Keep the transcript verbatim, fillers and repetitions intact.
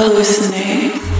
hallucinating.